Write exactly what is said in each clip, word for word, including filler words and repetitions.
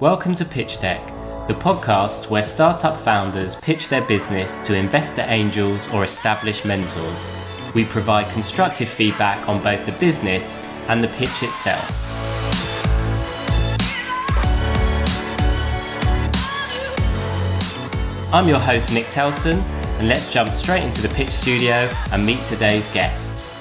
Welcome to Pitch Deck, the podcast where startup founders pitch their business to investor angels or established mentors. We provide constructive feedback on both the business and the pitch itself. I'm your host, Nick Telson, and let's jump straight into the pitch studio and meet today's guests.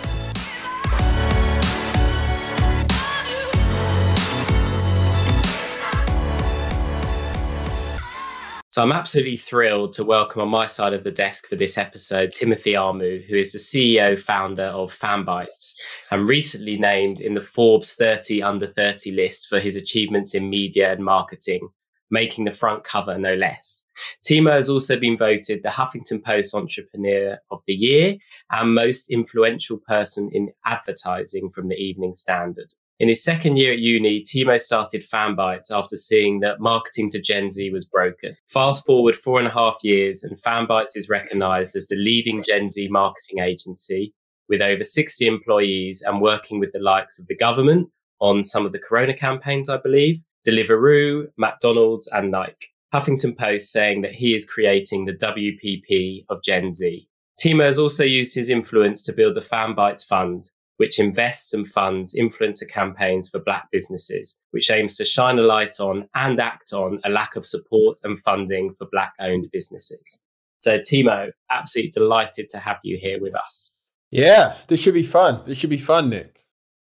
So I'm absolutely thrilled to welcome on my side of the desk for this episode, Timothy Armu, who is the C E O founder of Fanbytes and recently named in the Forbes thirty under thirty list for his achievements in media and marketing, making the front cover no less. Timo has also been voted the Huffington Post Entrepreneur of the Year and most influential person in advertising from the Evening Standard. In his second year at uni, Timo started Fanbytes after seeing that marketing to Gen Z was broken. Fast forward four and a half years and Fanbytes is recognised as the leading Gen Z marketing agency with over sixty employees and working with the likes of the government on some of the Corona campaigns, I believe, Deliveroo, McDonald's and Nike. Huffington Post saying that he is creating the W P P of Gen Z. Timo has also used his influence to build the Fanbytes Fund, which invests and funds influencer campaigns for Black businesses, which aims to shine a light on and act on a lack of support and funding for Black-owned businesses. So, Timo, absolutely delighted to have you here with us. Yeah, this should be fun. This should be fun, Nick.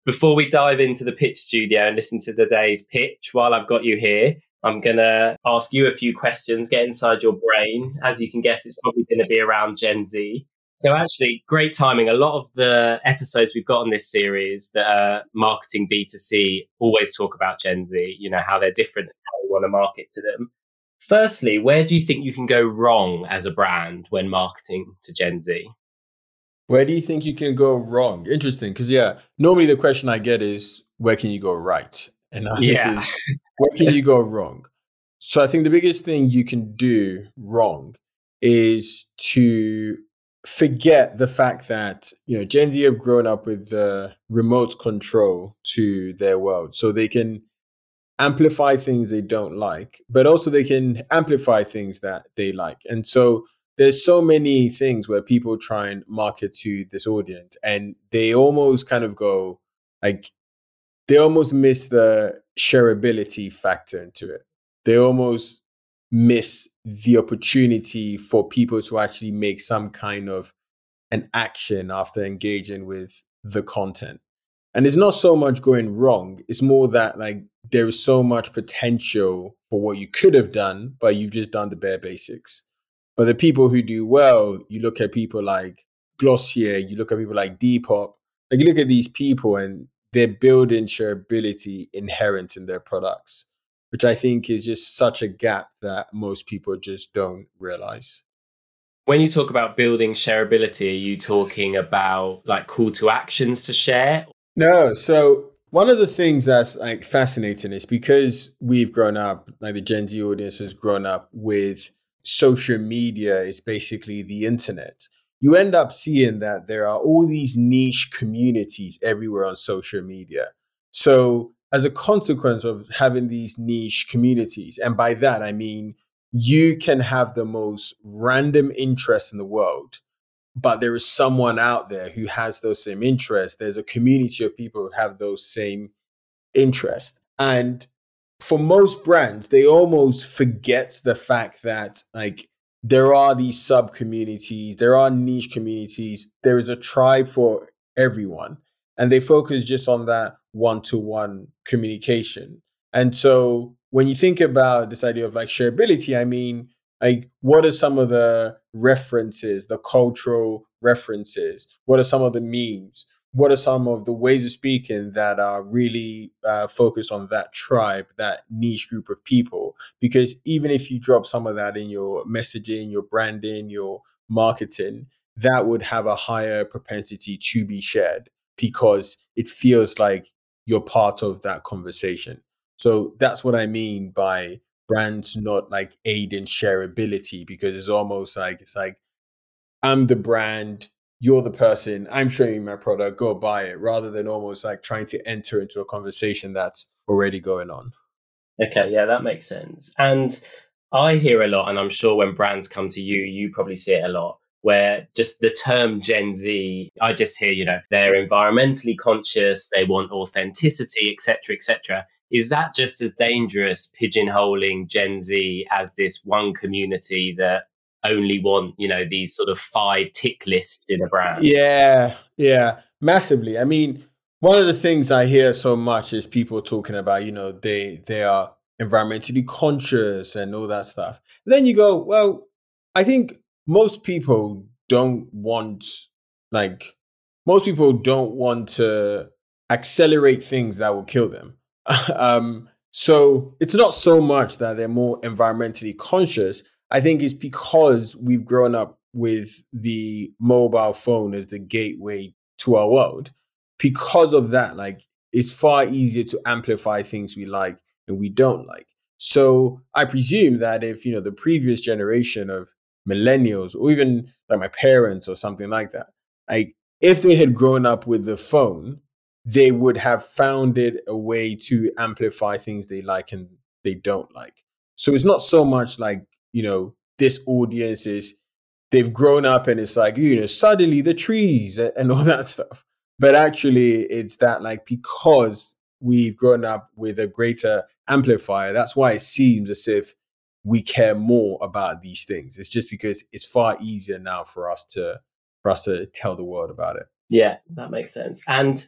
Before we dive into the pitch studio and listen to today's pitch, while I've got you here, I'm going to ask you a few questions, get inside your brain. As you can guess, it's probably going to be around Gen Z. So actually, great timing. A lot of the episodes we've got on this series that are marketing B two C always talk about Gen Z, you know, how they're different and how we want to market to them. Firstly, where do you think you can go wrong as a brand when marketing to Gen Z? Where do you think you can go wrong? Interesting, because, yeah, normally the question I get is, where can you go right? And this yeah. is, where can you go wrong? So I think the biggest thing you can do wrong is to forget the fact that, you know, Gen Z have grown up with uh, remote control to their world. So they can amplify things they don't like, but also they can amplify things that they like. And so there's so many things where people try and market to this audience and they almost kind of go, like, they almost miss the shareability factor into it. They almost miss the opportunity for people to actually make some kind of an action after engaging with the content. And it's not so much going wrong. It's more that, like, there is so much potential for what you could have done, but you've just done the bare basics. But the people who do well, you look at people like Glossier, you look at people like Depop, like you look at these people and they're building shareability inherent in their products, which I think is just such a gap that most people just don't realize. When you talk about building shareability, are you talking about like call to actions to share? No. So one of the things that's like fascinating is because we've grown up, like the Gen Z audience has grown up with social media is basically the internet. You end up seeing that there are all these niche communities everywhere on social media. So as a consequence of having these niche communities, and by that, I mean, you can have the most random interest in the world, but there is someone out there who has those same interests. There's a community of people who have those same interests. And for most brands, they almost forget the fact that, like, there are these sub communities, there are niche communities, there is a tribe for everyone. And they focus just on that one-to-one communication. And so when you think about this idea of like shareability, I mean, like, what are some of the references, the cultural references? What are some of the memes? What are some of the ways of speaking that are really uh, focused on that tribe, that niche group of people? Because even if you drop some of that in your messaging, your branding, your marketing, that would have a higher propensity to be shared, because it feels like you're part of that conversation. So that's what I mean by brands not like aid in shareability, because it's almost like, it's like, I'm the brand, you're the person, I'm showing you my product, go buy it, rather than almost like trying to enter into a conversation that's already going on. Okay, yeah, that makes sense. And I hear a lot, and I'm sure when brands come to you, you probably see it a lot, where just the term Gen Z, I just hear, you know, they're environmentally conscious, they want authenticity, et cetera, et cetera. Is that just as dangerous, pigeonholing Gen Z as this one community that only want, you know, these sort of five tick lists in a brand? Yeah, yeah, massively. I mean, one of the things I hear so much is people talking about, you know, they they are environmentally conscious and all that stuff. And then you go, well, I think... Most people don't want, like, most people don't want to accelerate things that will kill them. um, so it's not so much that they're more environmentally conscious. I think it's because we've grown up with the mobile phone as the gateway to our world. Because of that, like, it's far easier to amplify things we like and we don't like. So I presume that if, you know, the previous generation of millennials, or even like my parents or something like that, like if they had grown up with the phone, they would have found it a way to amplify things they like and they don't like. So it's not so much like, you know, this audience is, they've grown up and it's like, you know, suddenly the trees and all that stuff. But actually it's that, like, because we've grown up with a greater amplifier, that's why it seems as if we care more about these things. It's just because it's far easier now for us to for us to tell the world about it. Yeah, that makes sense. And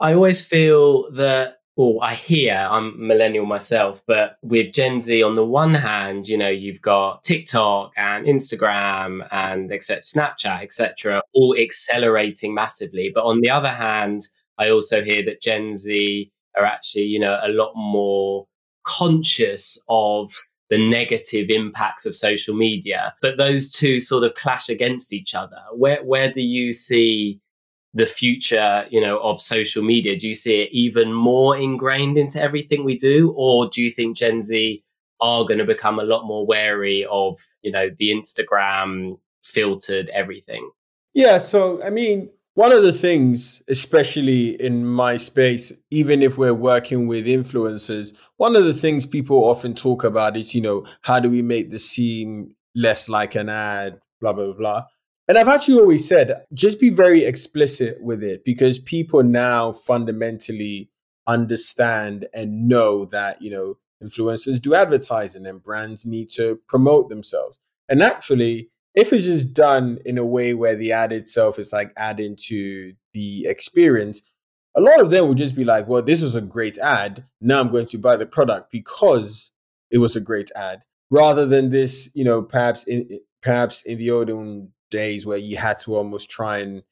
I always feel that, or I hear, I'm millennial myself, but with Gen Z, on the one hand, you know, you've got TikTok and Instagram and except Snapchat, et cetera, all accelerating massively. But on the other hand, I also hear that Gen Z are actually, you know, a lot more conscious of the negative impacts of social media, but those two sort of clash against each other. Where where do you see the future, you know, of social media? Do you see it even more ingrained into everything we do, or do you think Gen Z are going to become a lot more wary of, you know, the Instagram filtered everything? Yeah, so I mean, one of the things, especially in my space, even if we're working with influencers, one of the things people often talk about is, you know, how do we make this seem less like an ad, blah, blah, blah. And I've actually always said, just be very explicit with it, because people now fundamentally understand and know that, you know, influencers do advertising and brands need to promote themselves. And actually, if it's just done in a way where the ad itself is like adding to the experience, a lot of them will just be like, well, this was a great ad. Now I'm going to buy the product because it was a great ad, rather than this, you know, perhaps in, perhaps in the olden days where you had to almost try and,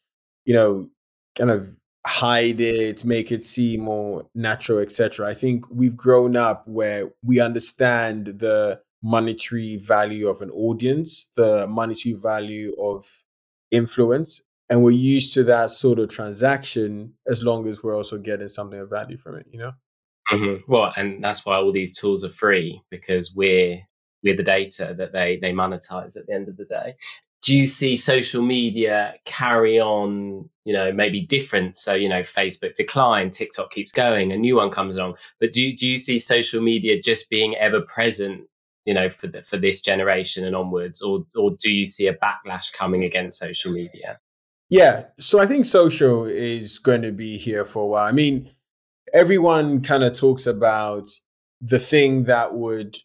you know, kind of hide it, make it seem more natural, et cetera. I think we've grown up where we understand the monetary value of an audience, the monetary value of influence. And we're used to that sort of transaction as long as we're also getting something of value from it, you know? Mm-hmm. Well, and that's why all these tools are free, because we're, we're the data that they, they monetize at the end of the day. Do you see social media carry on, you know, maybe different? So, you know, Facebook decline, TikTok keeps going, a new one comes along. But do, do you see social media just being ever present, you know, for the, for this generation and onwards, or or do you see a backlash coming against social media? Yeah, so I think social is going to be here for a while. I mean, everyone kind of talks about the thing that would,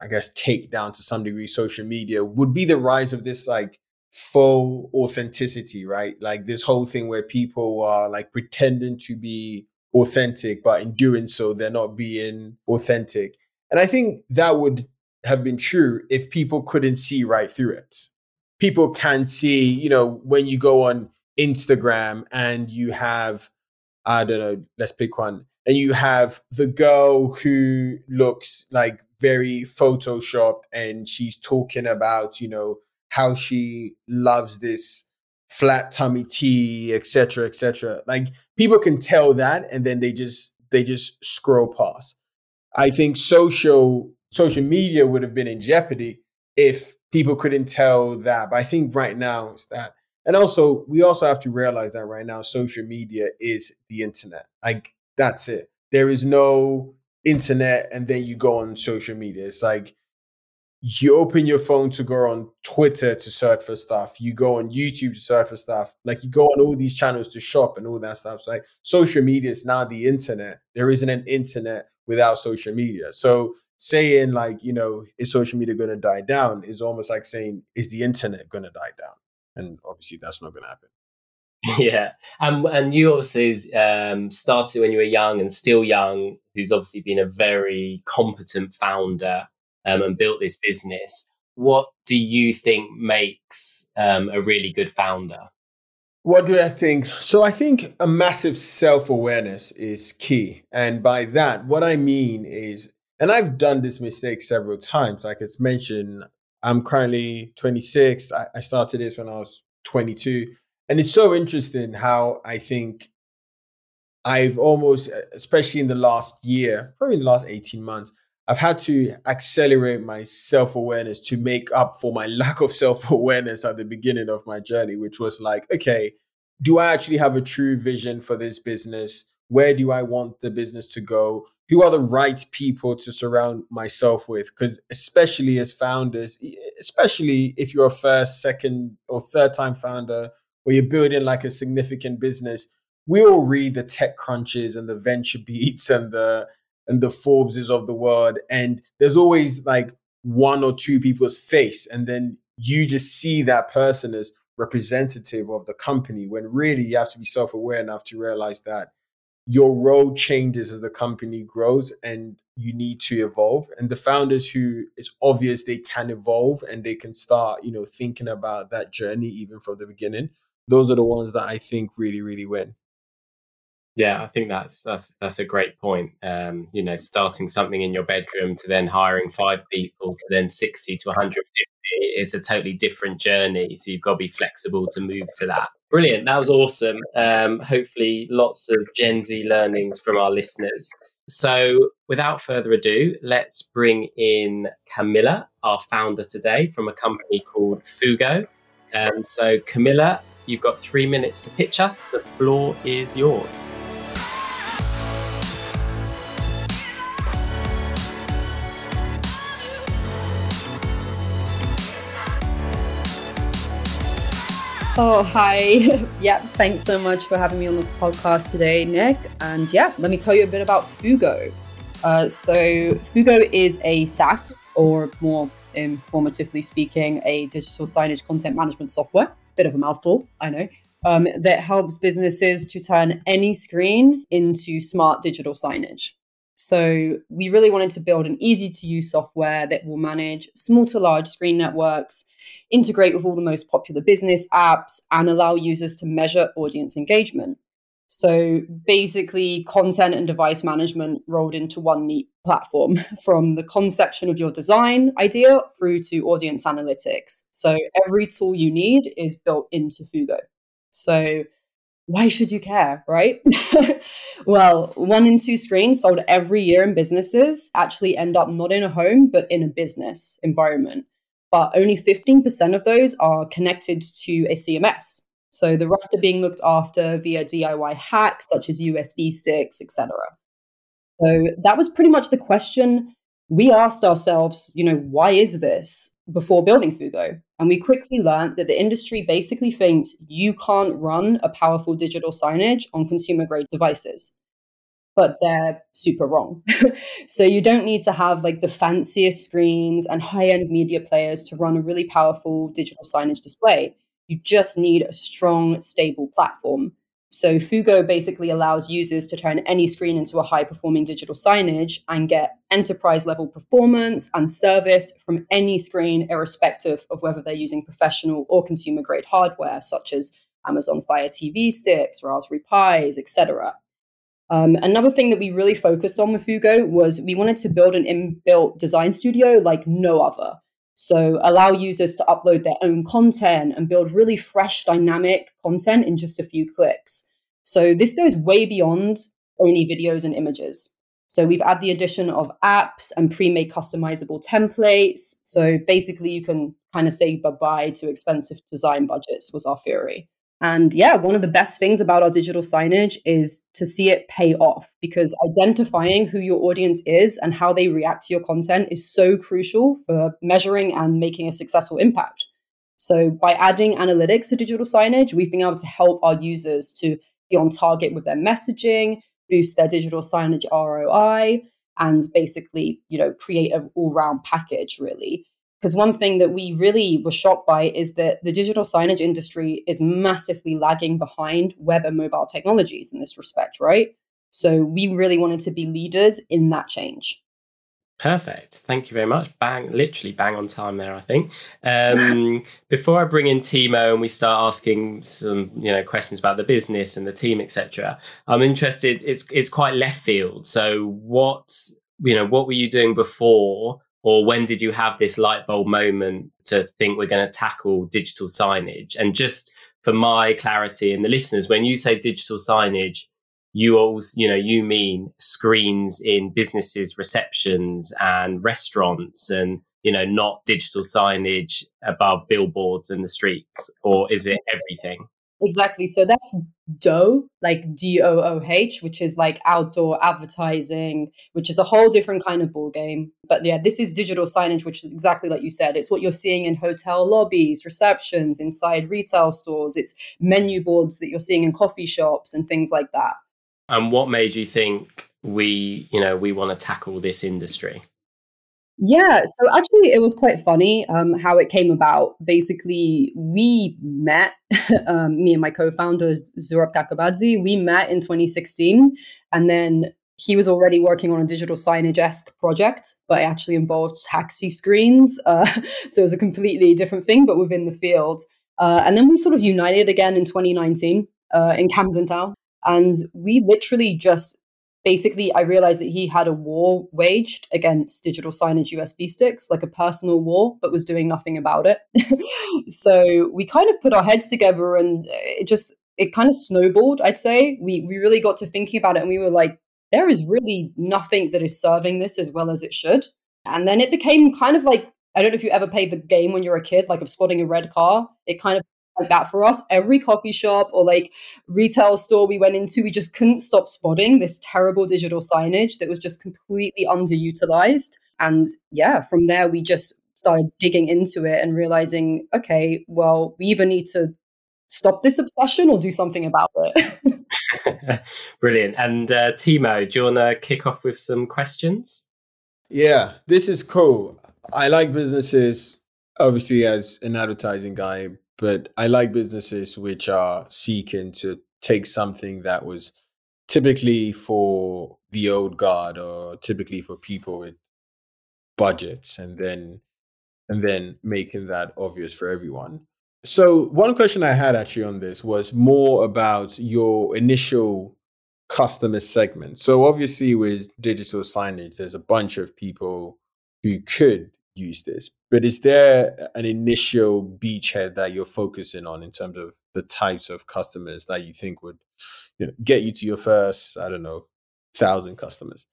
I guess, take down to some degree social media would be the rise of this like faux authenticity, right? Like this whole thing where people are like pretending to be authentic, but in doing so, they're not being authentic. And I think that would have been true if people couldn't see right through it. People can see, you know, when you go on Instagram and you have, I don't know, let's pick one, and you have the girl who looks like very photoshopped and she's talking about, you know, how she loves this flat tummy tea, et cetera, et cetera. Like people can tell that and then they just, they just scroll past. I think social Social media would have been in jeopardy if people couldn't tell that. But I think right now it's that. And also, we also have to realize that right now, social media is the internet. Like, that's it. There is no internet and then you go on social media. It's like you open your phone to go on Twitter to search for stuff. You go on YouTube to search for stuff. Like you go on all these channels to shop and all that stuff. So like social media is now the internet. There isn't an internet without social media. So saying like, you know, is social media going to die down is almost like saying, is the internet going to die down? And obviously that's not going to happen. Yeah. Um, and you obviously um, started when you were young and still young, who's obviously been a very competent founder um, and built this business. What do you think makes um, a really good founder? What do I think? So I think a massive self-awareness is key. And by that, what I mean is, and I've done this mistake several times, like it's mentioned, I'm currently twenty-six. I, I started this when I was twenty-two. And it's so interesting how I think I've almost, especially in the last year, probably in the last eighteen months, I've had to accelerate my self-awareness to make up for my lack of self-awareness at the beginning of my journey, which was like, okay, do I actually have a true vision for this business? Where do I want the business to go? Who are the right people to surround myself with? Because especially as founders, especially if you're a first, second, or third time founder, or you're building like a significant business, we all read the tech crunches and the venture beats and the and the Forbeses of the world. And there's always like one or two people's face. And then you just see that person as representative of the company, when really you have to be self-aware enough to realize that your role changes as the company grows and you need to evolve. And the founders who it's obvious they can evolve and they can start, you know, thinking about that journey even from the beginning. Those are the ones that I think really, really win. Yeah, I think that's that's that's a great point. Um, you know, starting something in your bedroom to then hiring five people to then sixty to one hundred fifty is a totally different journey. So you've got to be flexible to move to that. Brilliant. That was awesome. Um, hopefully lots of Gen Z learnings from our listeners. So without further ado, let's bring in Camilla, our founder today from a company called Fugo. Um, so Camilla, you've got three minutes to pitch us. The floor is yours. Oh, hi. Yeah, thanks so much for having me on the podcast today, Nick. And yeah, let me tell you a bit about Fugo. Uh, so Fugo is a SaaS, or more informatively speaking, a digital signage content management software. Bit of a mouthful, I know, um, that helps businesses to turn any screen into smart digital signage. So we really wanted to build an easy to use software that will manage small to large screen networks, integrate with all the most popular business apps, and allow users to measure audience engagement. So basically content and device management rolled into one neat platform, from the conception of your design idea through to audience analytics. So every tool you need is built into Fugo. So why should you care, right? Well, one in two screens sold every year in businesses actually end up not in a home, but in a business environment. But only fifteen percent of those are connected to a C M S. So the rest are being looked after via D I Y hacks such as U S B sticks, et cetera. So that was pretty much the question we asked ourselves, you know, why is this, before building Fugo? And we quickly learned that the industry basically thinks you can't run a powerful digital signage on consumer-grade devices. But they're super wrong. So you don't need to have like the fanciest screens and high-end media players to run a really powerful digital signage display. You just need a strong, stable platform. So Fugo basically allows users to turn any screen into a high-performing digital signage and get enterprise-level performance and service from any screen, irrespective of whether they're using professional or consumer-grade hardware, such as Amazon Fire T V sticks, Raspberry Pis, et cetera. Um, another thing that we really focused on with Fugo was we wanted to build an inbuilt design studio like no other. So allow users to upload their own content and build really fresh, dynamic content in just a few clicks. So this goes way beyond only videos and images. So we've added the addition of apps and pre-made customizable templates. So basically you can kind of say bye-bye to expensive design budgets was our theory. And yeah, one of the best things about our digital signage is to see it pay off, because identifying who your audience is and how they react to your content is so crucial for measuring and making a successful impact. So by adding analytics to digital signage, we've been able to help our users to be on target with their messaging, boost their digital signage R O I, and basically, you know, create an all-round package, really. Because one thing that we really were shocked by is that the digital signage industry is massively lagging behind web and mobile technologies in this respect, right? So we really wanted to be leaders in that change. Perfect. Thank you very much. Bang, literally bang on time there, I think. Um, before I bring in Timo and we start asking some, you know, questions about the business and the team, et cetera, I'm interested. It's it's quite left field. So what, you know, what were you doing before, or when did you have this light bulb moment to think we're going to tackle digital signage? And just for my clarity and the listeners, when you say digital signage, you also, you know, you mean screens in businesses, receptions and restaurants, and, you know, not digital signage above billboards in the streets, or is it everything? Exactly. So that's DOOH, like D O O H, which is like outdoor advertising, which is a whole different kind of ball game. But yeah, this is digital signage, which is exactly like you said. It's what you're seeing in hotel lobbies, receptions, inside retail stores. It's menu boards that you're seeing in coffee shops and things like that. And what made you think we, you know, we want to tackle this industry? Yeah, so actually it was quite funny um, how it came about. Basically, we met, um, me and my co-founder, Zurab Takabadzi, we met in twenty sixteen. And then he was already working on a digital signage-esque project, but it actually involved taxi screens. Uh, so it was a completely different thing, but within the field. Uh, and then we sort of united again in twenty nineteen uh, in Camden Town. And we literally just basically, I realized that he had a war waged against digital signage U S B sticks, like a personal war, but was doing nothing about it. So we kind of put our heads together and it just, it kind of snowballed, I'd say. We we really got to thinking about it and we were like, there is really nothing that is serving this as well as it should. And then it became kind of like, I don't know if you ever played the game when you were a kid, like of spotting a red car. It kind of like that for us. Every coffee shop or like retail store we went into, we just couldn't stop spotting this terrible digital signage that was just completely underutilized. And yeah, from there, we just started digging into it and realizing, okay, well, we either need to stop this obsession or do something about it. Brilliant. And uh, Timo, do you want to kick off with some questions? Yeah, this is cool. I like businesses, obviously, as an advertising guy, but I like businesses which are seeking to take something that was typically for the old guard or typically for people with budgets and then and then making that obvious for everyone. So one question I had actually on this was more about your initial customer segment. So obviously with digital signage, there's a bunch of people who could use this, but is there an initial beachhead that you're focusing on in terms of the types of customers that you think would, you know, get you to your first, I don't know, thousand customers?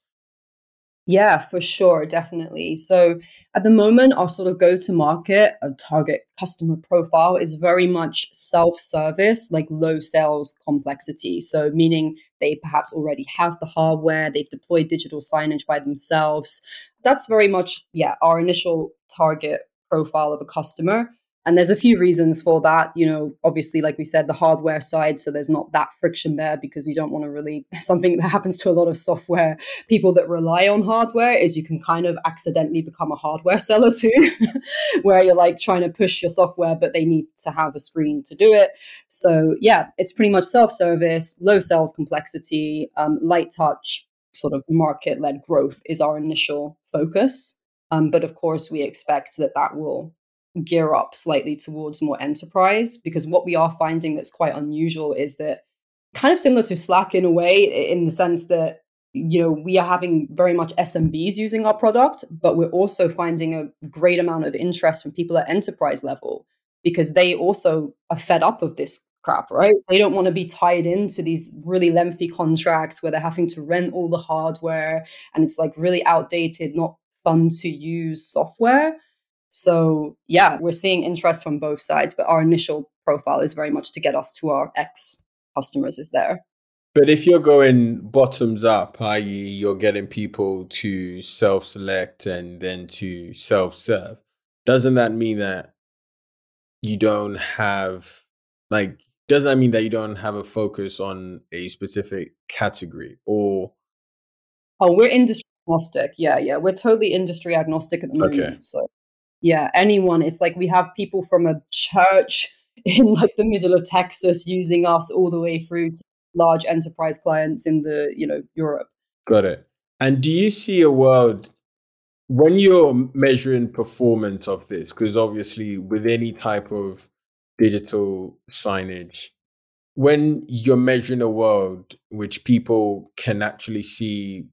Yeah, for sure. Definitely. So at the moment, our sort of go-to-market, our target customer profile is very much self-service, like low sales complexity. So meaning they perhaps already have the hardware, they've deployed digital signage by themselves. That's very much, yeah, our initial target profile of a customer. And there's a few reasons for that. You know, obviously, like we said, the hardware side. So there's not that friction there because you don't want to really, something that happens to a lot of software people that rely on hardware is you can kind of accidentally become a hardware seller too, where you're like trying to push your software, but they need to have a screen to do it. So yeah, it's pretty much self-service, low sales complexity, um, light touch, sort of market-led growth is our initial focus. Um, but of course, we expect that that will gear up slightly towards more enterprise, because what we are finding that's quite unusual is that kind of similar to Slack in a way, in the sense that, you know, we are having very much S M Bs using our product, but we're also finding a great amount of interest from people at enterprise level, because they also are fed up of this crap, right? They don't want to be tied into these really lengthy contracts where they're having to rent all the hardware and it's like really outdated, not fun to use software. So yeah, we're seeing interest from both sides, but our initial profile is very much to get us to our ex customers is there. But if you're going bottoms up, that is you're getting people to self-select and then to self-serve, doesn't that mean that you don't have, like, doesn't that mean that you don't have a focus on a specific category or? Oh, we're industry agnostic. Yeah, yeah. We're totally industry agnostic at the moment. Okay. So yeah, anyone. It's like we have people from a church in like the middle of Texas using us all the way through to large enterprise clients in the, you know, Europe. Got it. And do you see a world when you're measuring performance of this? Because obviously with any type of digital signage, when you're measuring a world which people can actually see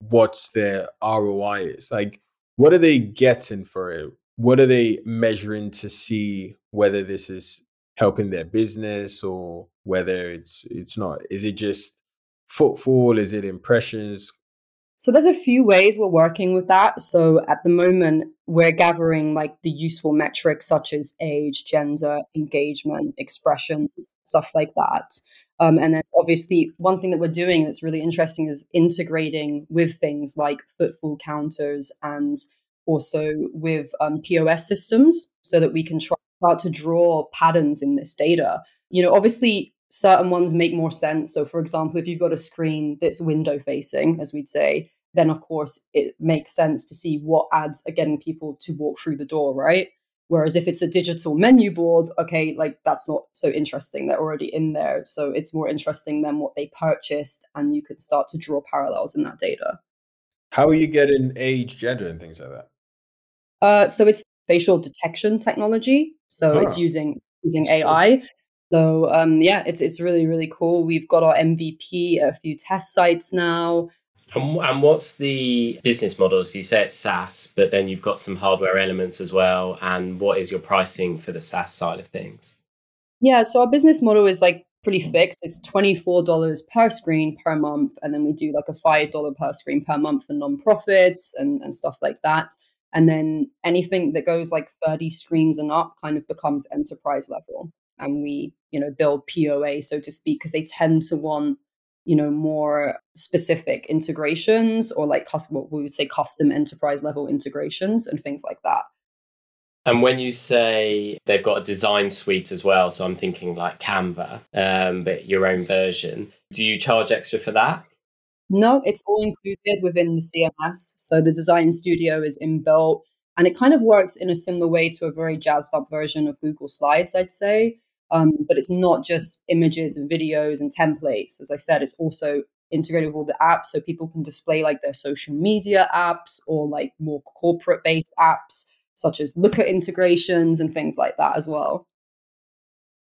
what's their R O I is, like what are they getting for it? What are they measuring to see whether this is helping their business or whether it's it's not? Is it just footfall? Is it impressions? So there's a few ways we're working with that. So at the moment, we're gathering like the useful metrics such as age, gender, engagement, expressions, stuff like that. Um, and then obviously one thing that we're doing that's really interesting is integrating with things like footfall counters and also with um, P O S systems so that we can try start to draw patterns in this data. You know, obviously certain ones make more sense. So for example, if you've got a screen that's window facing, as we'd say, then of course it makes sense to see what ads are getting people to walk through the door, right? Whereas if it's a digital menu board, okay, like that's not so interesting. They're already in there. So it's more interesting than what they purchased, and you could start to draw parallels in that data. How are you getting age, gender, and things like that? Uh, so it's facial detection technology. So oh. it's using using that's A I. Cool. So um, yeah, it's it's really, really cool. We've got our M V P at a few test sites now. And, and what's the business model? So you say it's SaaS, but then you've got some hardware elements as well. And what is your pricing for the SaaS side of things? Yeah, so our business model is like pretty fixed. It's twenty-four dollars per screen per month. And then we do like a five dollars per screen per month for nonprofits and, and stuff like that. And then anything that goes like thirty screens and up kind of becomes enterprise level. And we, you know, build P O A, so to speak, because they tend to want, you know, more specific integrations or like custom, what we would say custom enterprise level integrations and things like that. And when you say they've got a design suite as well, so I'm thinking like Canva, um, but your own version, do you charge extra for that? No, it's all included within the C M S. So the design studio is inbuilt, and it kind of works in a similar way to a very jazzed up version of Google Slides, I'd say. Um, but it's not just images and videos and templates. As I said, it's also integrated with all the apps, so people can display like their social media apps or like more corporate-based apps, such as Looker integrations and things like that as well.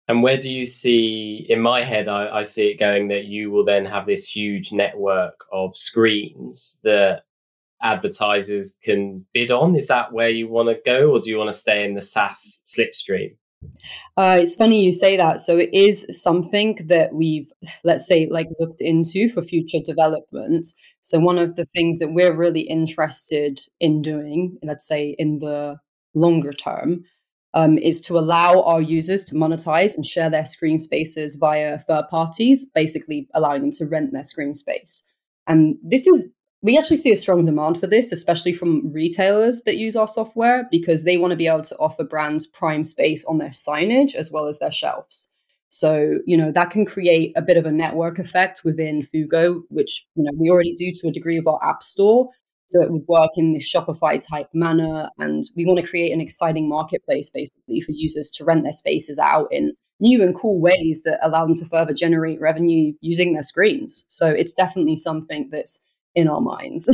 And where do you see, in my head, I, I see it going that you will then have this huge network of screens that advertisers can bid on. Is that where you want to go, or do you want to stay in the SaaS slipstream? Uh, it's funny you say that. So it is something that we've, let's say, like looked into for future development. So one of the things that we're really interested in doing, let's say in the longer term, um, is to allow our users to monetize and share their screen spaces via third parties, basically allowing them to rent their screen space. And this is, we actually see a strong demand for this, especially from retailers that use our software, because they want to be able to offer brands prime space on their signage as well as their shelves. So, you know, that can create a bit of a network effect within Fugo, which, you know, we already do to a degree of our app store. So it would work in this Shopify type manner. And we want to create an exciting marketplace, basically, for users to rent their spaces out in new and cool ways that allow them to further generate revenue using their screens. So it's definitely something that's in our minds.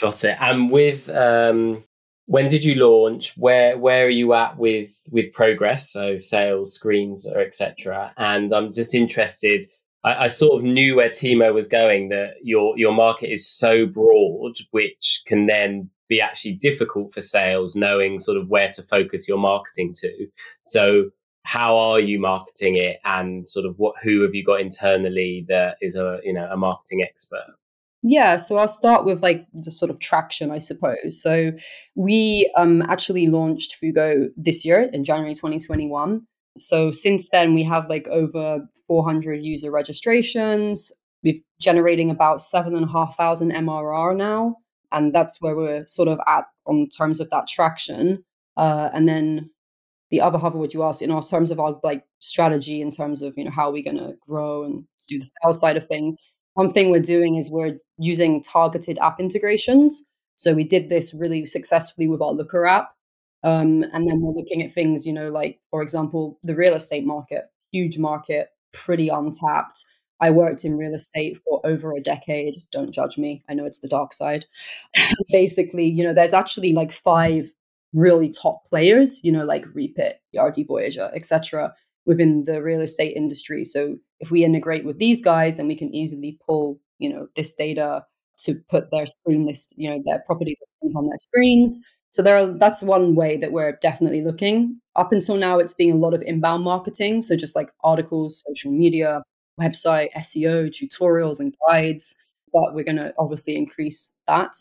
Got it. And with um when did you launch? Where where are you at with with progress? So sales, screens, or et cetera. And I'm just interested, I, I sort of knew where Timo was going, that your your market is so broad, which can then be actually difficult for sales, knowing sort of where to focus your marketing to. So how are you marketing it, and sort of what who have you got internally that is a you know a marketing expert? Yeah, so I'll start with like the sort of traction, I suppose. So we um, actually launched Fugo this year in January twenty twenty-one. So since then, we have like over four hundred user registrations. We're generating about seven thousand five hundred M R R now. And that's where we're sort of at on terms of that traction. Uh, and then the other half of what you asked, in our terms of our like strategy, in terms of, you know, how we're going to grow and do the sales side of thing. One thing we're doing is we're using targeted app integrations. So we did this really successfully with our Looker app. Um, and then we're looking at things, you know, like, for example, the real estate market, huge market, pretty untapped. I worked in real estate for over a decade. Don't judge me. I know it's the dark side. Basically, you know, there's actually like five really top players, you know, like Reapit, Yardi Voyager, et cetera, within the real estate industry. So if we integrate with these guys, then we can easily pull, you know, this data to put their screen list, you know, their property listings on their screens. So there are, that's one way that we're definitely looking. Up until now, it's been a lot of inbound marketing. So just like articles, social media, website, S E O, tutorials and guides. But we're going to obviously increase that.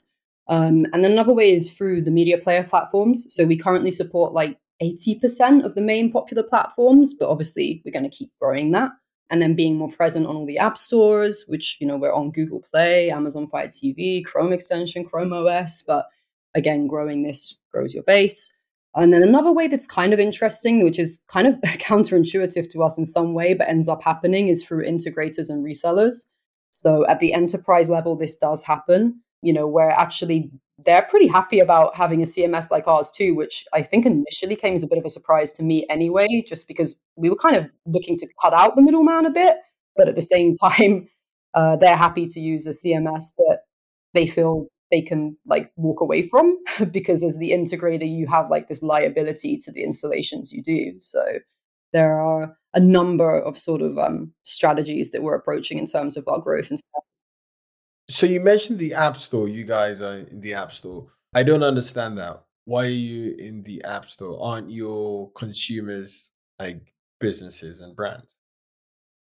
Um, and then another way is through the media player platforms. So we currently support like eighty percent of the main popular platforms, but obviously we're going to keep growing that. And then being more present on all the app stores, which, you know, we're on Google Play, Amazon Fire T V, Chrome extension, Chrome O S. But again, growing this grows your base. And then another way that's kind of interesting, which is kind of counterintuitive to us in some way, but ends up happening, is through integrators and resellers. So at the enterprise level, this does happen, you know, where actually they're pretty happy about having a C M S like ours too, which I think initially came as a bit of a surprise to me anyway, just because we were kind of looking to cut out the middleman a bit. But at the same time, uh, they're happy to use a C M S that they feel they can like walk away from, because as the integrator, you have like this liability to the installations you do. So there are a number of sort of um, strategies that we're approaching in terms of our growth and stuff. So you mentioned the App Store. You guys are in the App Store. I don't understand that. Why are you in the App Store? Aren't your consumers like businesses and brands?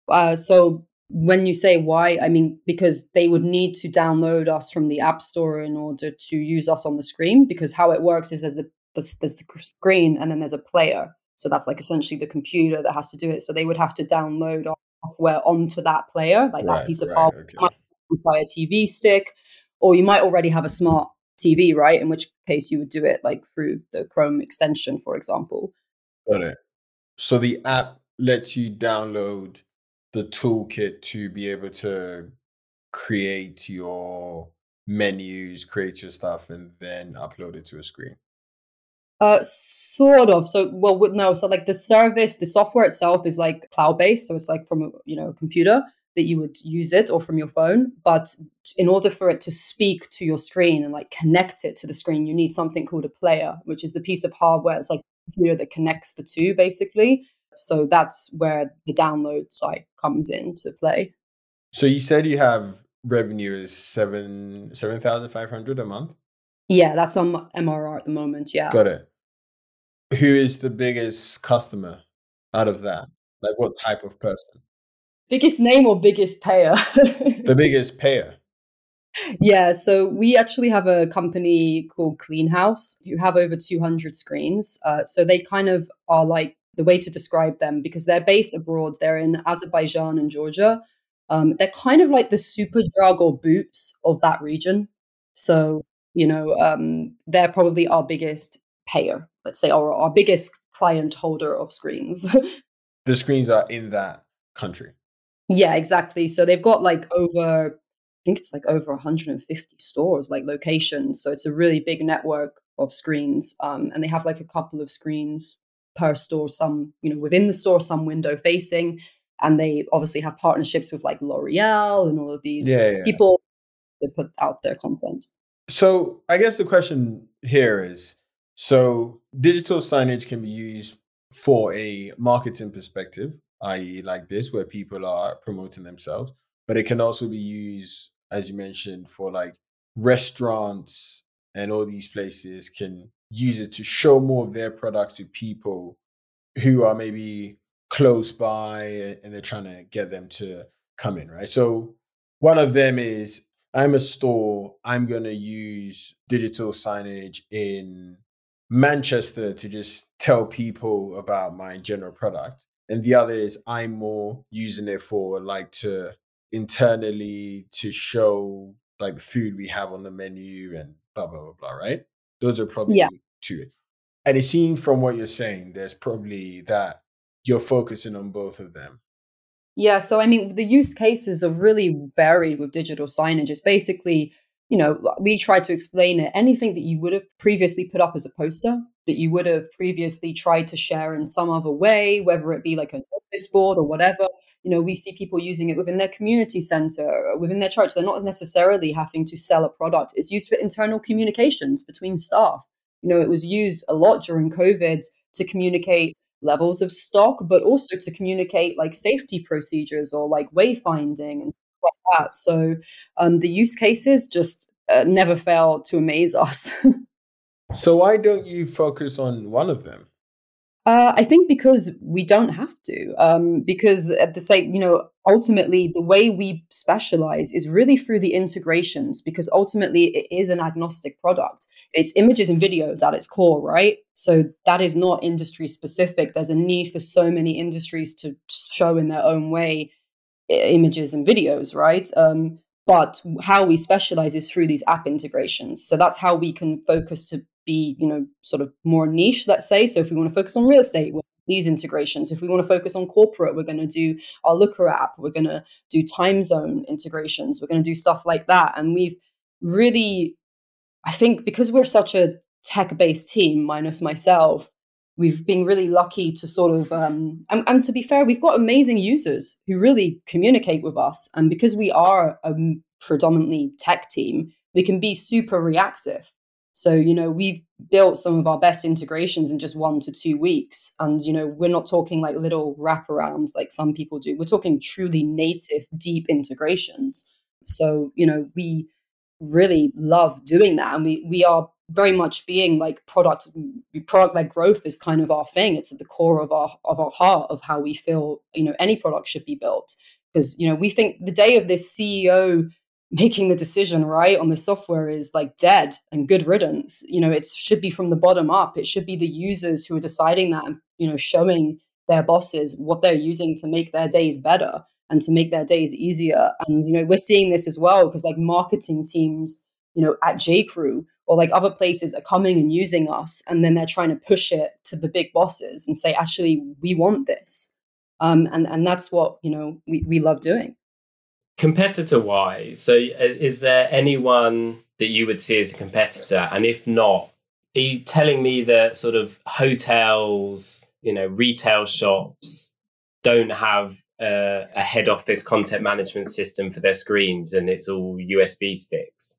Uh, so when you say why, I mean, because they would need to download us from the App Store in order to use us on the screen, because how it works is there's the, there's, there's the screen and then there's a player. So that's like essentially the computer that has to do it. So they would have to download our software onto that player, like right, that piece of right, hardware. Okay. By a T V stick, or you might already have a smart T V, right? In which case you would do it like through the Chrome extension, for example. Got it. So the app lets you download the toolkit to be able to create your menus, create your stuff, and then upload it to a screen. Uh, sort of. So, well, no. So like the service, the software itself is like cloud-based. So it's like from a, you know, computer that you would use it, or from your phone. But in order for it to speak to your screen and like connect it to the screen, you need something called a player, which is the piece of hardware. It's like a computer that connects the two, basically. So that's where the download site comes into play. So you said you have revenue is seven seven thousand five hundred a month. Yeah, that's on M R R at the moment. Yeah, got it. Who is the biggest customer out of that? Like, what type of person? Biggest name or biggest payer? The biggest payer. Yeah, so we actually have a company called Clean House who have over two hundred screens. Uh, so they kind of are like, the way to describe them, because they're based abroad, they're in Azerbaijan and Georgia. Um, they're kind of like the Superdrug or Boots of that region. So, you know, um, they're probably our biggest payer, let's say, or our biggest client holder of screens. The screens are in that country. Yeah, exactly. So they've got like over, I think it's like over one hundred fifty stores, like locations. So it's a really big network of screens. Um, and they have like a couple of screens per store, some, you know, within the store, some window facing. And they obviously have partnerships with like L'Oreal and all of these yeah, yeah. people that put out their content. So I guess the question here is, so digital signage can be used for a marketing perspective, that is like this, where people are promoting themselves, but it can also be used, as you mentioned, for like restaurants and all these places can use it to show more of their products to people who are maybe close by and they're trying to get them to come in, right? So one of them is I'm a store, I'm going to use digital signage in Manchester to just tell people about my general product. And the other is I'm more using it for like to internally to show like the food we have on the menu and blah, blah, blah, blah, right? Those are probably yeah. two. And it seems from what you're saying, there's probably that you're focusing on both of them. Yeah. So, I mean, the use cases are really varied with digital signage. It's basically, you know, we try to explain it. Anything that you would have previously put up as a poster, that you would have previously tried to share in some other way, whether it be like an office board or whatever, you know, we see people using it within their community center, within their church. They're not necessarily having to sell a product. It's used for internal communications between staff. You know, it was used a lot during COVID to communicate levels of stock, but also to communicate like safety procedures or like wayfinding and stuff like that. So um, the use cases just uh, never fail to amaze us. So why don't you focus on one of them? Uh, I think because we don't have to, um, because at the same, you know, ultimately the way we specialize is really through the integrations, because ultimately it is an agnostic product. It's images and videos at its core, right? So that is not industry specific. There's a need for so many industries to show in their own way images and videos, right? Um, but how we specialize is through these app integrations. So that's how we can focus to be, you know, sort of more niche, let's say. So if we want to focus on real estate, we'll do these integrations. If we want to focus on corporate, we're going to do our Looker app. We're going to do time zone integrations. We're going to do stuff like that. And we've really... I think because we're such a tech-based team, minus myself, we've been really lucky to sort of, um, and, and to be fair, we've got amazing users who really communicate with us. And because we are a predominantly tech team, we can be super reactive. So, you know, we've built some of our best integrations in just one to two weeks. And, you know, we're not talking like little wraparounds like some people do. We're talking truly native, deep integrations. So, you know, we... really love doing that, and we we are very much being like product product-led growth is kind of our thing. It's at the core of our of our heart of how we feel, you know, any product should be built, because, you know, we think the day of this C E O making the decision right on the software is like dead and good riddance. You know, it should be from the bottom up. It should be the users who are deciding that, and, you know, showing their bosses what they're using to make their days better and to make their days easier. And, you know, we're seeing this as well, because like marketing teams, you know, at J.Crew or like other places are coming and using us, and then they're trying to push it to the big bosses and say, actually, we want this. Um, and, and that's what, you know, we, we love doing. Competitor-wise, so is there anyone that you would see as a competitor? And if not, are you telling me that sort of hotels, you know, retail shops don't have Uh, a head office content management system for their screens and it's all U S B sticks?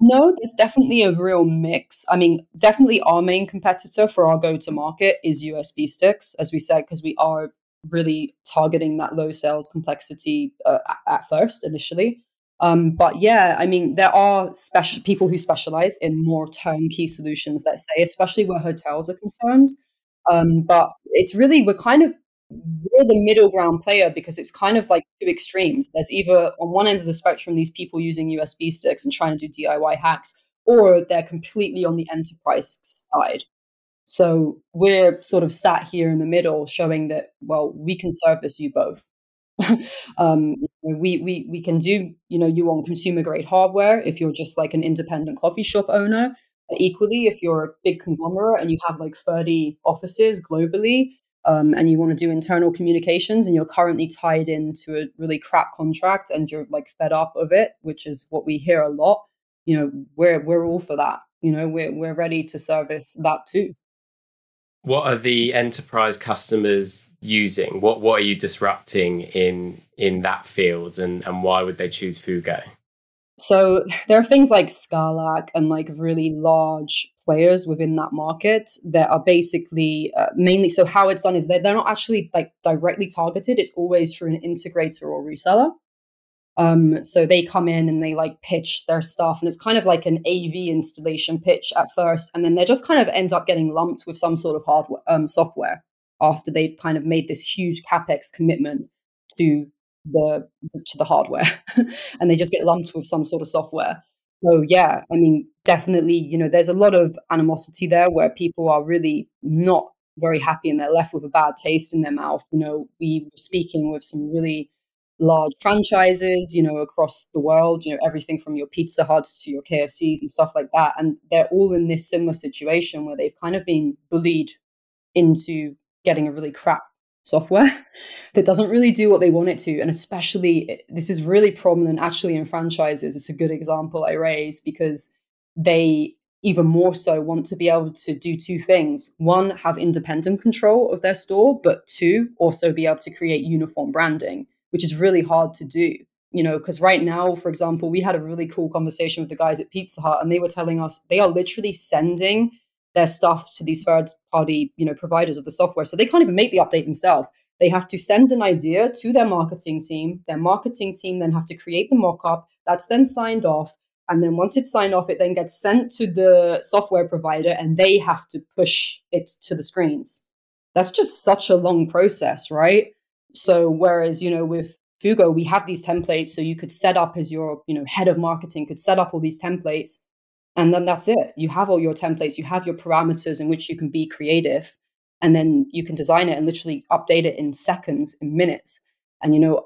No, there's definitely a real mix. I mean, definitely our main competitor for our go-to-market is U S B sticks, as we said, because we are really targeting that low sales complexity uh, at first initially. Um, but yeah, I mean, there are special people who specialize in more turnkey solutions, let's say, especially where hotels are concerned. Um, but it's really, we're kind of we're the middle ground player, because it's kind of like two extremes. There's either on one end of the spectrum, these people using U S B sticks and trying to do D I Y hacks, or they're completely on the enterprise side. So we're sort of sat here in the middle, showing that, well, we can service you both. um, we, we, we can do, you know, you want consumer grade hardware if you're just like an independent coffee shop owner. But equally, if you're a big conglomerate and you have like thirty offices globally, Um, and you want to do internal communications and you're currently tied into a really crap contract and you're like fed up of it, which is what we hear a lot, you know, we're we're all for that. You know, we're we're ready to service that too. What are the enterprise customers using? What what are you disrupting in in that field, and, and why would they choose Fugo? So there are things like Scarlac and like really large players within that market that are basically uh, mainly, so how it's done is that they're not actually like directly targeted. It's always through an integrator or reseller. Um, so they come in and they like pitch their stuff, and it's kind of like an A V installation pitch at first. And then they just kind of end up getting lumped with some sort of hardware um, software after they've kind of made this huge CapEx commitment to the to the hardware and they just get lumped with some sort of software. So yeah, I mean, definitely, you know, there's a lot of animosity there where people are really not very happy and they're left with a bad taste in their mouth. You know, we were speaking with some really large franchises, you know, across the world, you know, everything from your Pizza Huts to your K F Cs and stuff like that. And they're all in this similar situation where they've kind of been bullied into getting a really crap software that doesn't really do what they want it to. And especially, this is really prominent actually in franchises. It's a good example I raise because they even more so want to be able to do two things. One, have independent control of their store, but two, also be able to create uniform branding, which is really hard to do, you know, because right now, for example, we had a really cool conversation with the guys at Pizza Hut and they were telling us they are literally sending their stuff to these third party, you know, providers of the software. So they can't even make the update themselves. They have to send an idea to their marketing team. Their marketing team then have to create the mock-up. That's then signed off. And then once it's signed off, it then gets sent to the software provider and they have to push it to the screens. That's just such a long process, right? So whereas, you know, with Fugo, we have these templates. So you could set up as your, you know, head of marketing could set up all these templates. And then that's it. You have all your templates. You have your parameters in which you can be creative. And then you can design it and literally update it in seconds, in minutes. And, you know,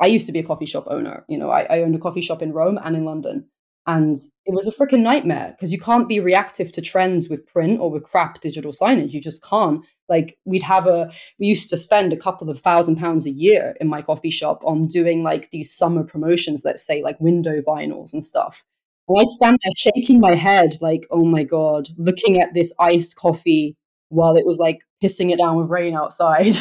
I used to be a coffee shop owner. You know, I, I owned a coffee shop in Rome and in London. And it was a freaking nightmare because you can't be reactive to trends with print or with crap digital signage. You just can't. Like we'd have a, we used to spend a couple of thousand pounds a year in my coffee shop on doing like these summer promotions, let's say like window vinyls and stuff. And I'd stand there shaking my head like, oh my God, looking at this iced coffee while it was like pissing it down with rain outside.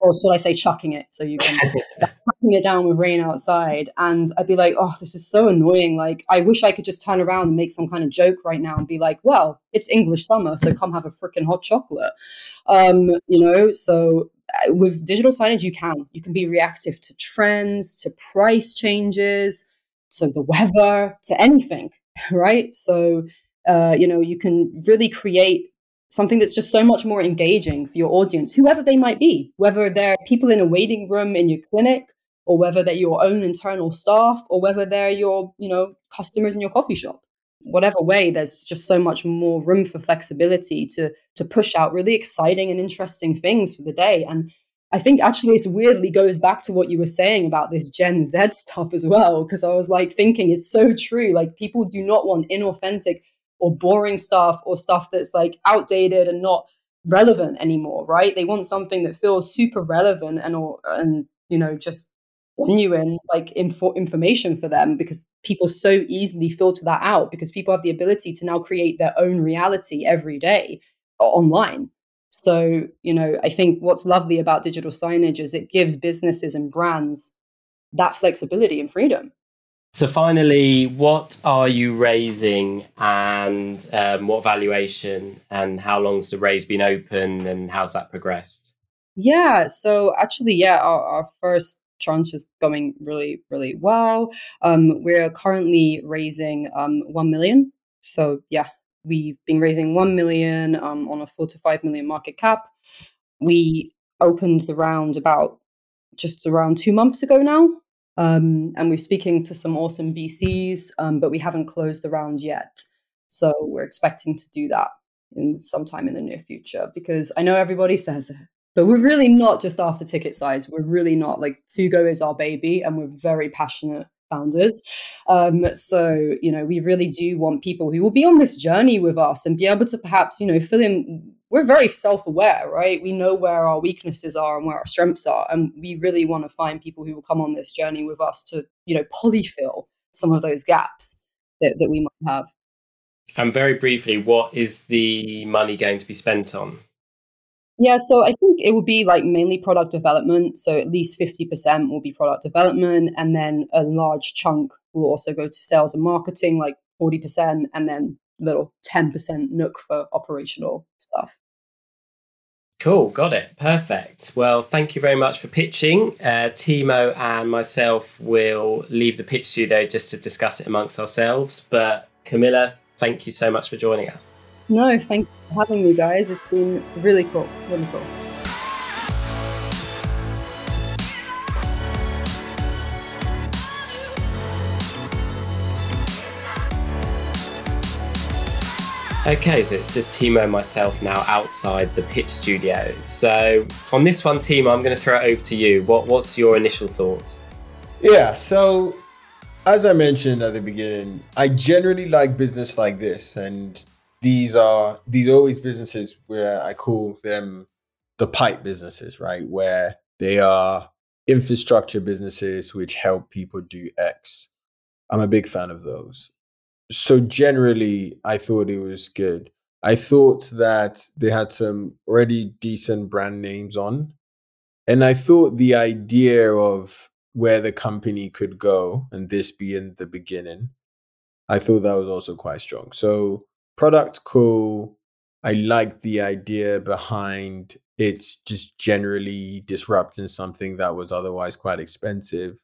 Or should I say chucking it? So you can chucking it down with rain outside. And I'd be like, oh, this is so annoying. Like, I wish I could just turn around and make some kind of joke right now and be like, well, it's English summer, so come have a freaking hot chocolate. Um, you know, so with digital signage, you can. You can be reactive to trends, to price changes, to the weather, to anything, right? So, uh, you know, you can really create something that's just so much more engaging for your audience, whoever they might be, whether they're people in a waiting room in your clinic or whether they're your own internal staff or whether they're your, you know, customers in your coffee shop. Whatever way, there's just so much more room for flexibility to to push out really exciting and interesting things for the day. And I think actually it's weirdly goes back to what you were saying about this Gen Z stuff as well, because I was like thinking it's so true. Like people do not want inauthentic or boring stuff or stuff that's like outdated and not relevant anymore, right? They want something that feels super relevant and, or, and you know, just genuine like info- information for them, because people so easily filter that out because people have the ability to now create their own reality every day online. So, you know, I think what's lovely about digital signage is it gives businesses and brands that flexibility and freedom. So finally, what are you raising and um, what valuation and how long's the raise been open and how's that progressed? Yeah, so actually, yeah, our, our first tranche is going really, really well. Um, we're currently raising um, one million. So yeah, we've been raising one million um, on a four to five million market cap. We opened the round about just around two months ago now. Um, and we're speaking to some awesome V Cs, um, but we haven't closed the round yet. So we're expecting to do that in sometime in the near future, because I know everybody says it, but we're really not just after ticket size. We're really not. Like Fugo is our baby and we're very passionate founders. Um, so, you know, we really do want people who will be on this journey with us and be able to perhaps, you know, fill in. We're very self-aware, right? We know where our weaknesses are and where our strengths are. And we really want to find people who will come on this journey with us to, you know, polyfill some of those gaps that, that we might have. And very briefly, what is the money going to be spent on? Yeah, so I think it will be like mainly product development. So at least fifty percent will be product development. And then a large chunk will also go to sales and marketing, like forty percent. And then little ten percent nook for operational stuff. Cool, got it. Perfect. Well, thank you very much for pitching. Uh, Timo and myself will leave the pitch studio just to discuss it amongst ourselves. But Camilla, thank you so much for joining us. No, thank you for having me, guys. It's been really cool, really cool. Okay, so it's just Timo and myself now outside the Pitch Studio. So on this one, Timo, I'm going to throw it over to you. What What's your initial thoughts? Yeah, so as I mentioned at the beginning, I generally like business like this. And these are, these are always businesses where I call them the pipe businesses, right? Where they are infrastructure businesses which help people do X. I'm a big fan of those. So generally, I thought it was good. I thought that they had some already decent brand names on. And I thought the idea of where the company could go and this being the beginning, I thought that was also quite strong. So product cool. I liked the idea behind it's just generally disrupting something that was otherwise quite expensive.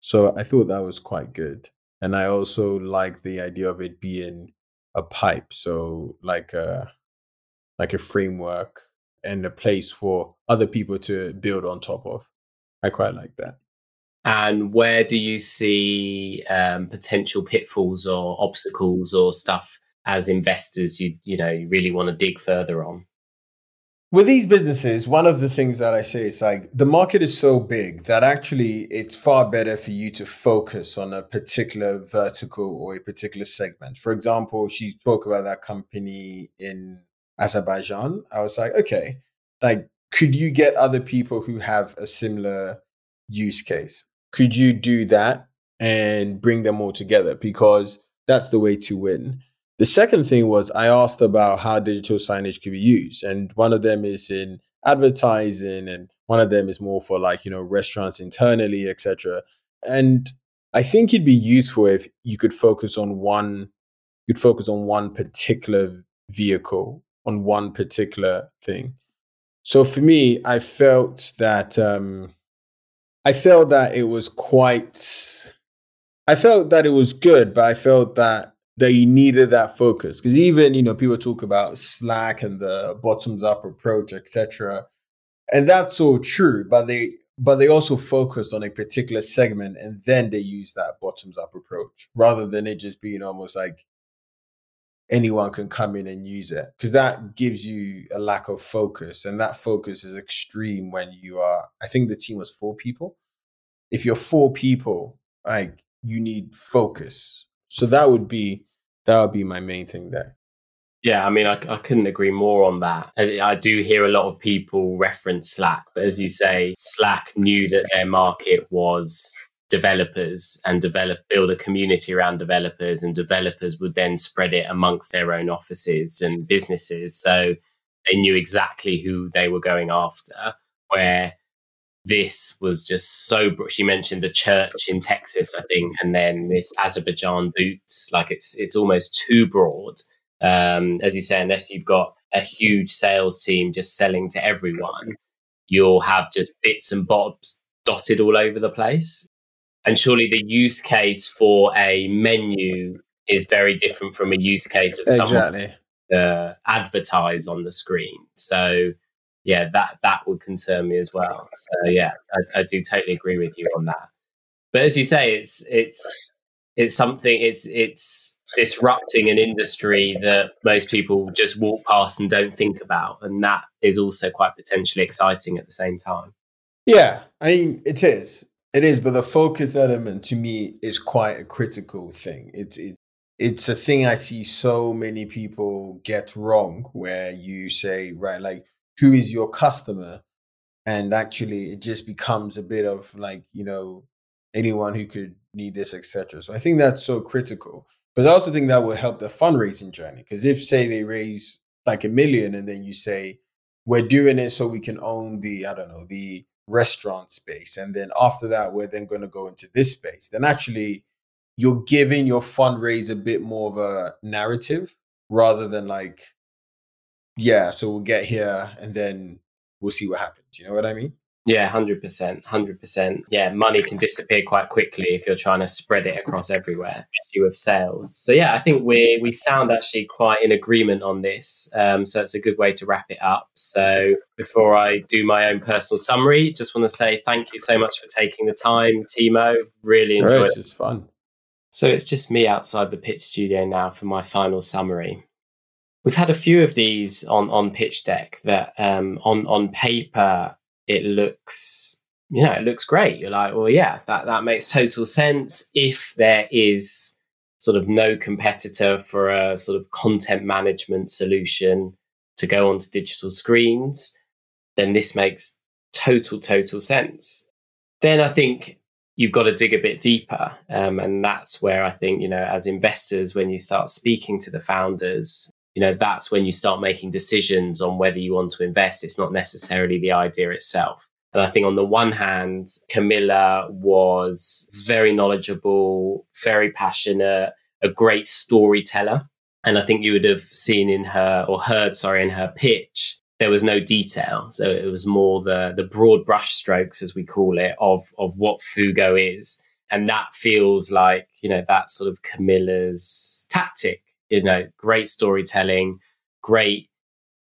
So I thought that was quite good. And I also like the idea of it being a pipe. So like a, like a framework and a place for other people to build on top of. I quite like that. And where do you see um, potential pitfalls or obstacles or stuff as investors you, you know, you really want to dig further on? With these businesses, one of the things that I say is like the market is so big that actually it's far better for you to focus on a particular vertical or a particular segment. For example, she spoke about that company in Azerbaijan. I was like, okay, like, could you get other people who have a similar use case? Could you do that and bring them all together? Because that's the way to win. The second thing was I asked about how digital signage could be used. And one of them is in advertising and one of them is more for like, you know, restaurants internally, et cetera. And I think it'd be useful if you could focus on one, you'd focus on one particular vehicle, on one particular thing. So for me, I felt that, um, I felt that it was quite, I felt that it was good, but I felt that that you needed that focus. Because even, you know, people talk about Slack and the bottoms-up approach, et cetera. And that's all true, but they but they also focused on a particular segment and then they used that bottoms-up approach rather than it just being almost like anyone can come in and use it. Because that gives you a lack of focus. And that focus is extreme when you are, I think the team was four people. If you're four people, like you need focus. So that would be that would be my main thing there. Yeah, I mean, I, I couldn't agree more on that. I, I do hear a lot of people reference Slack, but as you say, Slack knew that their market was developers and develop build a community around developers, and developers would then spread it amongst their own offices and businesses. So they knew exactly who they were going after, where this was just so br- she mentioned the church in Texas, I think, and then this Azerbaijan boots. Like it's it's almost too broad. Um, as you say, unless you've got a huge sales team just selling to everyone, you'll have just bits and bobs dotted all over the place. And surely the use case for a menu is very different from a use case of exactly. someone uh, advertise on the screen. So yeah, that, that would concern me as well. So yeah, I, I do totally agree with you on that. But as you say, it's it's it's something, it's it's disrupting an industry that most people just walk past and don't think about. And that is also quite potentially exciting at the same time. Yeah, I mean, it is. It is, but the focus element to me is quite a critical thing. It's it, it's a thing I see so many people get wrong where you say, right, like, who is your customer? And actually it just becomes a bit of like, you know, anyone who could need this, et cetera. So I think that's so critical. But I also think that will help the fundraising journey. Because if say they raise like a million and then you say, we're doing it so we can own the, I don't know, the restaurant space. And then after that, we're then going to go into this space. Then actually you're giving your fundraise a bit more of a narrative rather than like, yeah, so we'll get here and then we'll see what happens. You know what I mean? Yeah, one hundred percent. one hundred percent. Yeah, money can disappear quite quickly if you're trying to spread it across everywhere, especially with sales. So yeah, I think we we sound actually quite in agreement on this. Um, so it's a good way to wrap it up. So before I do my own personal summary, just want to say thank you so much for taking the time, Timo. Really enjoyed sure, it. It's fun. So it's just me outside the Pitch Studio now for my final summary. We've had a few of these on, on Pitch Deck that um, on, on paper, it looks, you know, it looks great. You're like, well, yeah, that, that makes total sense. If there is sort of no competitor for a sort of content management solution to go onto digital screens, then this makes total, total sense. Then I think you've got to dig a bit deeper. Um, and that's where I think, you know, as investors, when you start speaking to the founders, you know, that's when you start making decisions on whether you want to invest. It's not necessarily the idea itself. And I think on the one hand, Camilla was very knowledgeable, very passionate, a great storyteller. And I think you would have seen in her, or heard, sorry, in her pitch, there was no detail. So it was more the the broad brush strokes, as we call it, of of what Fugo is. And that feels like, you know, that's sort of Camilla's tactic. You know, great storytelling, great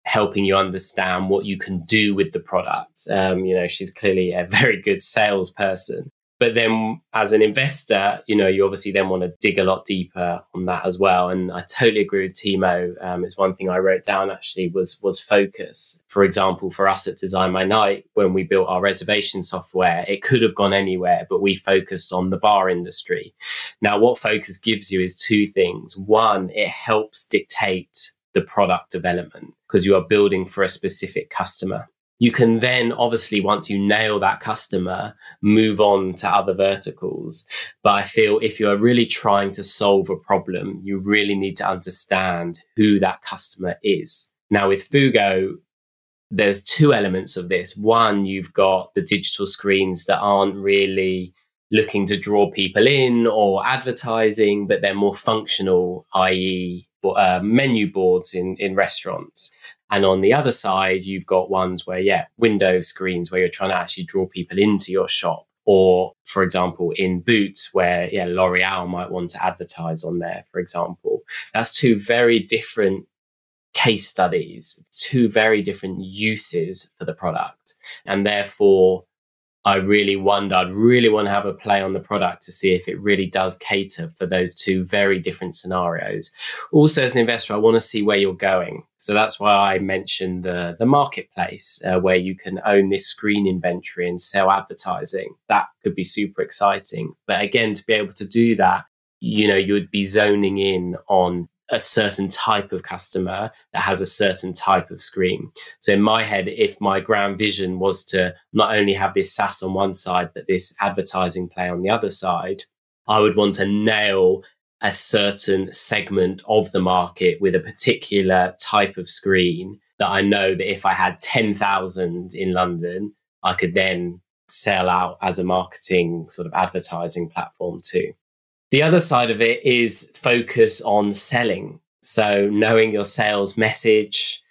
helping you understand what you can do with the product. Um, you know, she's clearly a very good salesperson. But then as an investor, you know, you obviously then want to dig a lot deeper on that as well. And I totally agree with Timo. Um, it's one thing I wrote down actually was, was focus. For example, for us at Design My Night, when we built our reservation software, it could have gone anywhere, but we focused on the bar industry. Now, what focus gives you is two things. One, it helps dictate the product development because you are building for a specific customer. You can then, obviously, once you nail that customer, move on to other verticals. But I feel if you're really trying to solve a problem, you really need to understand who that customer is. Now, with Fugo, there's two elements of this. One, you've got the digital screens that aren't really looking to draw people in or advertising, but they're more functional, that is uh, menu boards in, in restaurants. And on the other side, you've got ones where, yeah, window screens where you're trying to actually draw people into your shop. Or, for example, in Boots where, yeah, L'Oreal might want to advertise on there, for example. That's two very different case studies, two very different uses for the product. And therefore, I really wonder, I'd really want to have a play on the product to see if it really does cater for those two very different scenarios. Also, as an investor, I want to see where you're going. So that's why I mentioned the, the marketplace uh, where you can own this screen inventory and sell advertising. That could be super exciting. But again, to be able to do that, you know, you would be zoning in on a certain type of customer that has a certain type of screen. So in my head, if my grand vision was to not only have this SaaS on one side, but this advertising play on the other side, I would want to nail a certain segment of the market with a particular type of screen that I know that if I had ten thousand in London, I could then sell out as a marketing sort of advertising platform too. The other side of it is focus on selling. So knowing your sales message,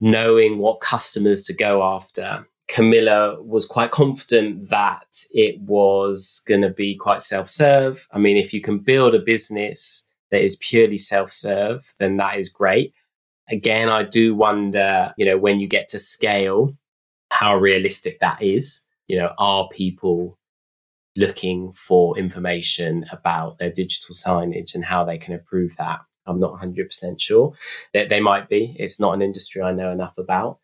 knowing what customers to go after. Camilla was quite confident that it was going to be quite self-serve. I mean, if you can build a business that is purely self-serve, then that is great. Again, I do wonder, you know, when you get to scale, how realistic that is. You know, are people looking for information about their digital signage and how they can improve that? I'm not one hundred percent sure. That they, they might be. It's not an industry I know enough about.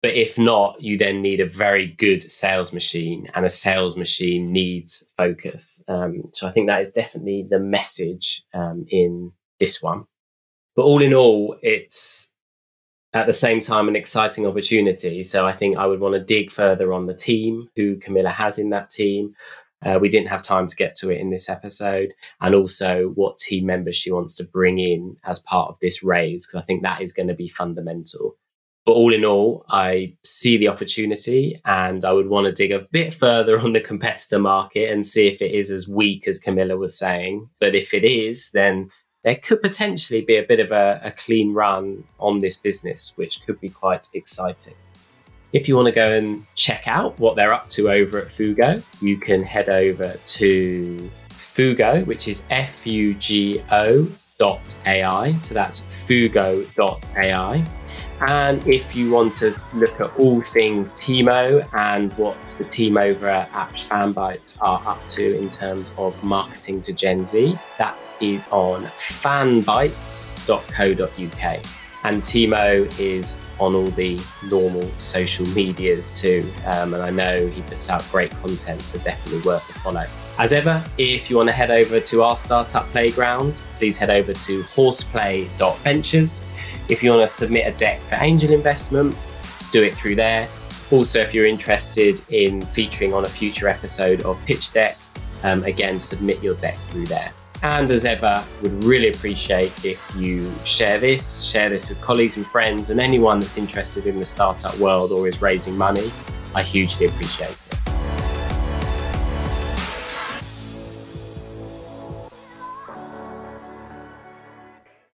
But if not, you then need a very good sales machine, and a sales machine needs focus. Um, so I think that is definitely the message um, in this one. But all in all, it's at the same time an exciting opportunity. So I think I would want to dig further on the team, who Camilla has in that team. Uh, we didn't have time to get to it in this episode, and also what team members she wants to bring in as part of this raise, because I think that is going to be fundamental. But all in all, I see the opportunity, and I would want to dig a bit further on the competitor market and see if it is as weak as Camilla was saying. But if it is, then there could potentially be a bit of a, a clean run on this business, which could be quite exciting. If you want to go and check out what they're up to over at Fugo, you can head over to Fugo, which is F U G O dot A I. So that's Fugo dot A I. And if you want to look at all things Timo and what the team over at Fanbytes are up to in terms of marketing to Gen Z, that is on fanbytes dot co dot U K. And Timo is on all the normal social medias too. Um, and I know he puts out great content, so definitely worth a follow. As ever, if you want to head over to our startup playground, please head over to horseplay dot ventures. If you want to submit a deck for angel investment, do it through there. Also, if you're interested in featuring on a future episode of Pitch Deck, um, again, submit your deck through there. And as ever, would really appreciate if you share this, share this with colleagues and friends and anyone that's interested in the startup world or is raising money. I hugely appreciate it.